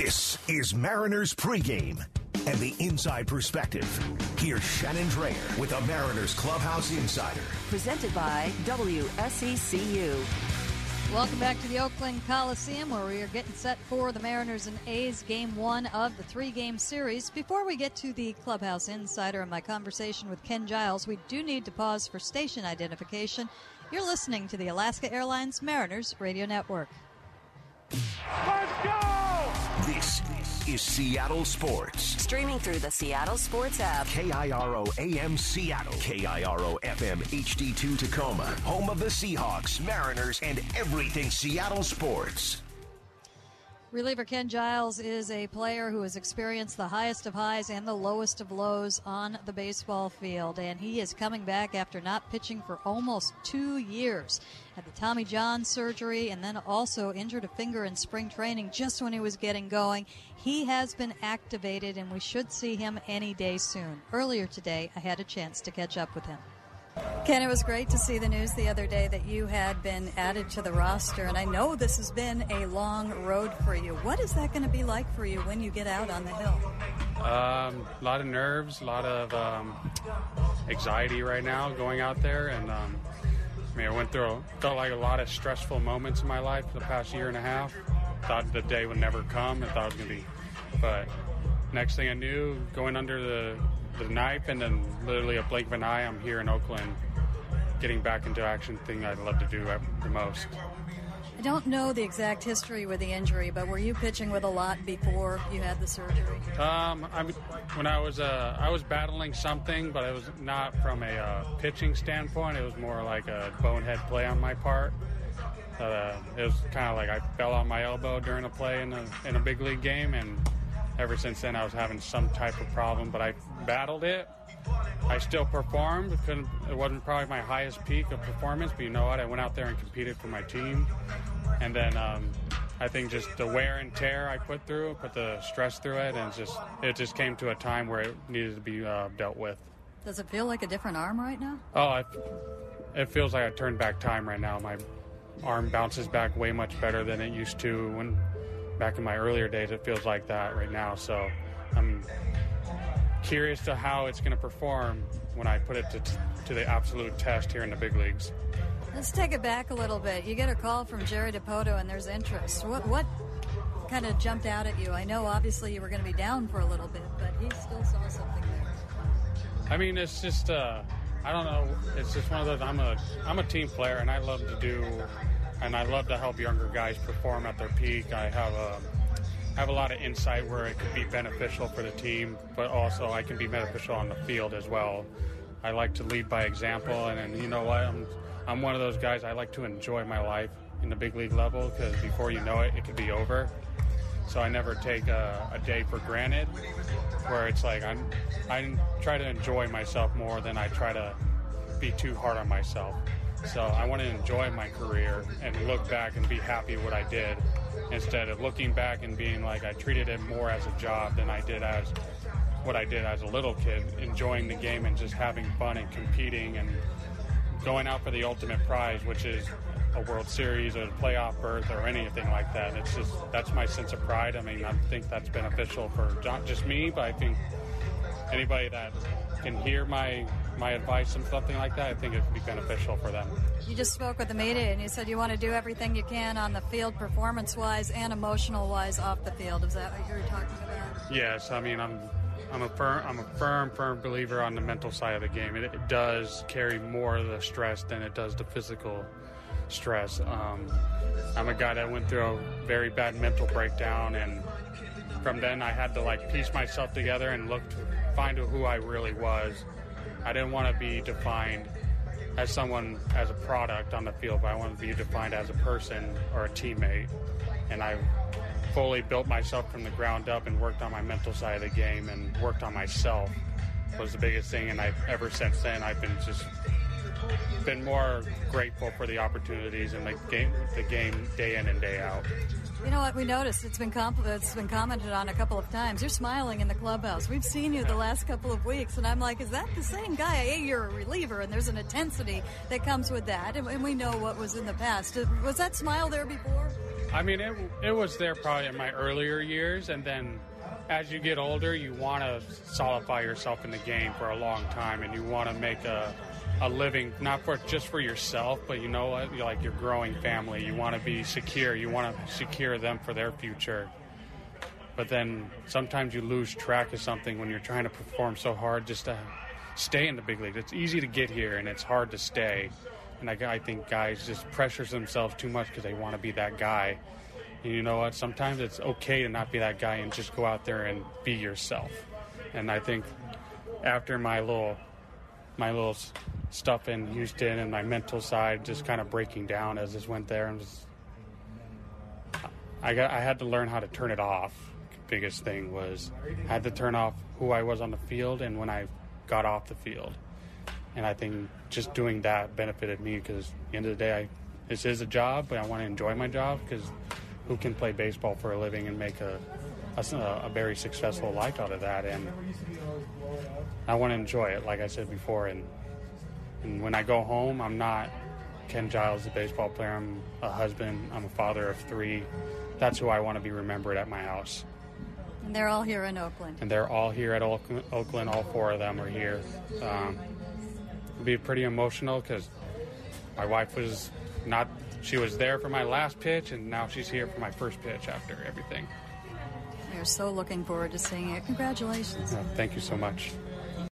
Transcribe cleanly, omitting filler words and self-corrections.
This is Mariners Pregame and the Inside Perspective. Here's Shannon Drayer with the Mariners Clubhouse Insider. Presented by WSECU. Welcome back to the Oakland Coliseum, where we are getting set for the Mariners and A's Game 1 of the three-game series. Before we get to the Clubhouse Insider and my conversation with Ken Giles, we do need to pause for station identification. You're listening to the Alaska Airlines Mariners Radio Network. Let's go! This is Seattle Sports. Streaming through the Seattle Sports app. KIRO AM Seattle. KIRO FM HD2 Tacoma. Home of the Seahawks, Mariners, and everything Seattle sports. Reliever Ken Giles is a player who has experienced the highest of highs and the lowest of lows on the baseball field, and he is coming back after not pitching for almost 2 years. Had the Tommy John surgery and then also injured a finger in spring training just when he was getting going. He has been activated, and we should see him any day soon. Earlier today, I had a chance to catch up with him. Ken, it was great to see the news the other day that you had been added to the roster, and I know this has been a long road for you. What is that going to be like for you when you get out on the hill? A lot of nerves, a lot of anxiety right now going out there, and I went through, felt like a lot of stressful moments in my life the past year and a half. Thought the day would never come, and thought it was going to be, but next thing I knew, going under the knife, and then literally a blink of an eye, I'm here in Oakland getting back into action, thing I'd love to do the most. I don't know the exact history with the injury, but were you pitching with a lot before you had the surgery? I was battling something, but it was not from a pitching standpoint. It was more like a bonehead play on my part. It was kind of like I fell on my elbow during a play in a big league game, and ever since then, I was having some type of problem, but I battled it. I still performed. It wasn't probably my highest peak of performance, but you know what? I went out there and competed for my team. And then I think just the wear and tear I put the stress through it, and it just came to a time where it needed to be dealt with. Does it feel like a different arm right now? Oh, it feels like I turned back time right now. My arm bounces back way much better than it used to when. Back in my earlier days, it feels like that right now. So I'm curious to how it's going to perform when I put it to the absolute test here in the big leagues. Let's take it back a little bit. You get a call from Jerry DePoto, and there's interest. What kind of jumped out at you? I know, obviously, you were going to be down for a little bit, but he still saw something there. I mean, it's just, I don't know. It's just one of those, I'm a team player, and I love to do... And I love to help younger guys perform at their peak. I have a lot of insight where it could be beneficial for the team, but also I can be beneficial on the field as well. I like to lead by example, and you know what? I'm one of those guys. I like to enjoy my life in the big league level, because before you know it, it could be over. So I never take a day for granted, where it's like I try to enjoy myself more than I try to be too hard on myself. So I want to enjoy my career and look back and be happy what I did, instead of looking back and being like I treated it more as a job than I did as what I did as a little kid, enjoying the game and just having fun and competing and going out for the ultimate prize, which is a World Series or a playoff berth or anything like that. It's just, that's my sense of pride. I mean, I think that's beneficial for not just me, but I think anybody that can hear my advice and something like that, I think it could be beneficial for them. You just spoke with the media, and you said you want to do everything you can on the field, performance-wise and emotional-wise, off the field. Is that what you were talking about? Yes, I mean, I'm a firm believer on the mental side of the game. It does carry more of the stress than it does the physical stress. I'm a guy that went through a very bad mental breakdown, and from then I had to piece myself together and find who I really was. I didn't want to be defined as someone, as a product on the field, but I wanted to be defined as a person or a teammate. And I fully built myself from the ground up and worked on my mental side of the game, and worked on myself was the biggest thing. And ever since then, I've been more grateful for the opportunities and the game day in and day out. You know what? We noticed it's been commented on a couple of times. You're smiling in the clubhouse. We've seen you the last couple of weeks, and I'm like, is that the same guy? Hey, you're a reliever, and there's an intensity that comes with that, and we know what was in the past. Was that smile there before? I mean, it was there probably in my earlier years, and then as you get older, you want to solidify yourself in the game for a long time, and you want to make a living, not for just for yourself, but you know, like your growing family. You want to be secure. You want to secure them for their future. But then sometimes you lose track of something when you're trying to perform so hard just to stay in the big league. It's easy to get here, and it's hard to stay. And I think guys just pressures themselves too much because they want to be that guy. And you know what? Sometimes it's okay to not be that guy and just go out there and be yourself. And I think after my little stuff in Houston and my mental side just kind of breaking down as this went there, and I had to learn how to turn it off. Biggest thing was I had to turn off who I was on the field and when I got off the field. And I think just doing that benefited me because at the end of the day, this is a job, but I want to enjoy my job, because who can play baseball for a living and make a very successful life out of that? And I want to enjoy it, like I said before. And when I go home, I'm not Ken Giles, the baseball player. I'm a husband. I'm a father of three. That's who I want to be remembered at my house. And they're all here in Oakland. And they're all here at Oakland. All four of them are here. It'll be pretty emotional because my wife was not. She was there for my last pitch, and now she's here for my first pitch after everything. We are so looking forward to seeing it. Congratulations. Thank you so much.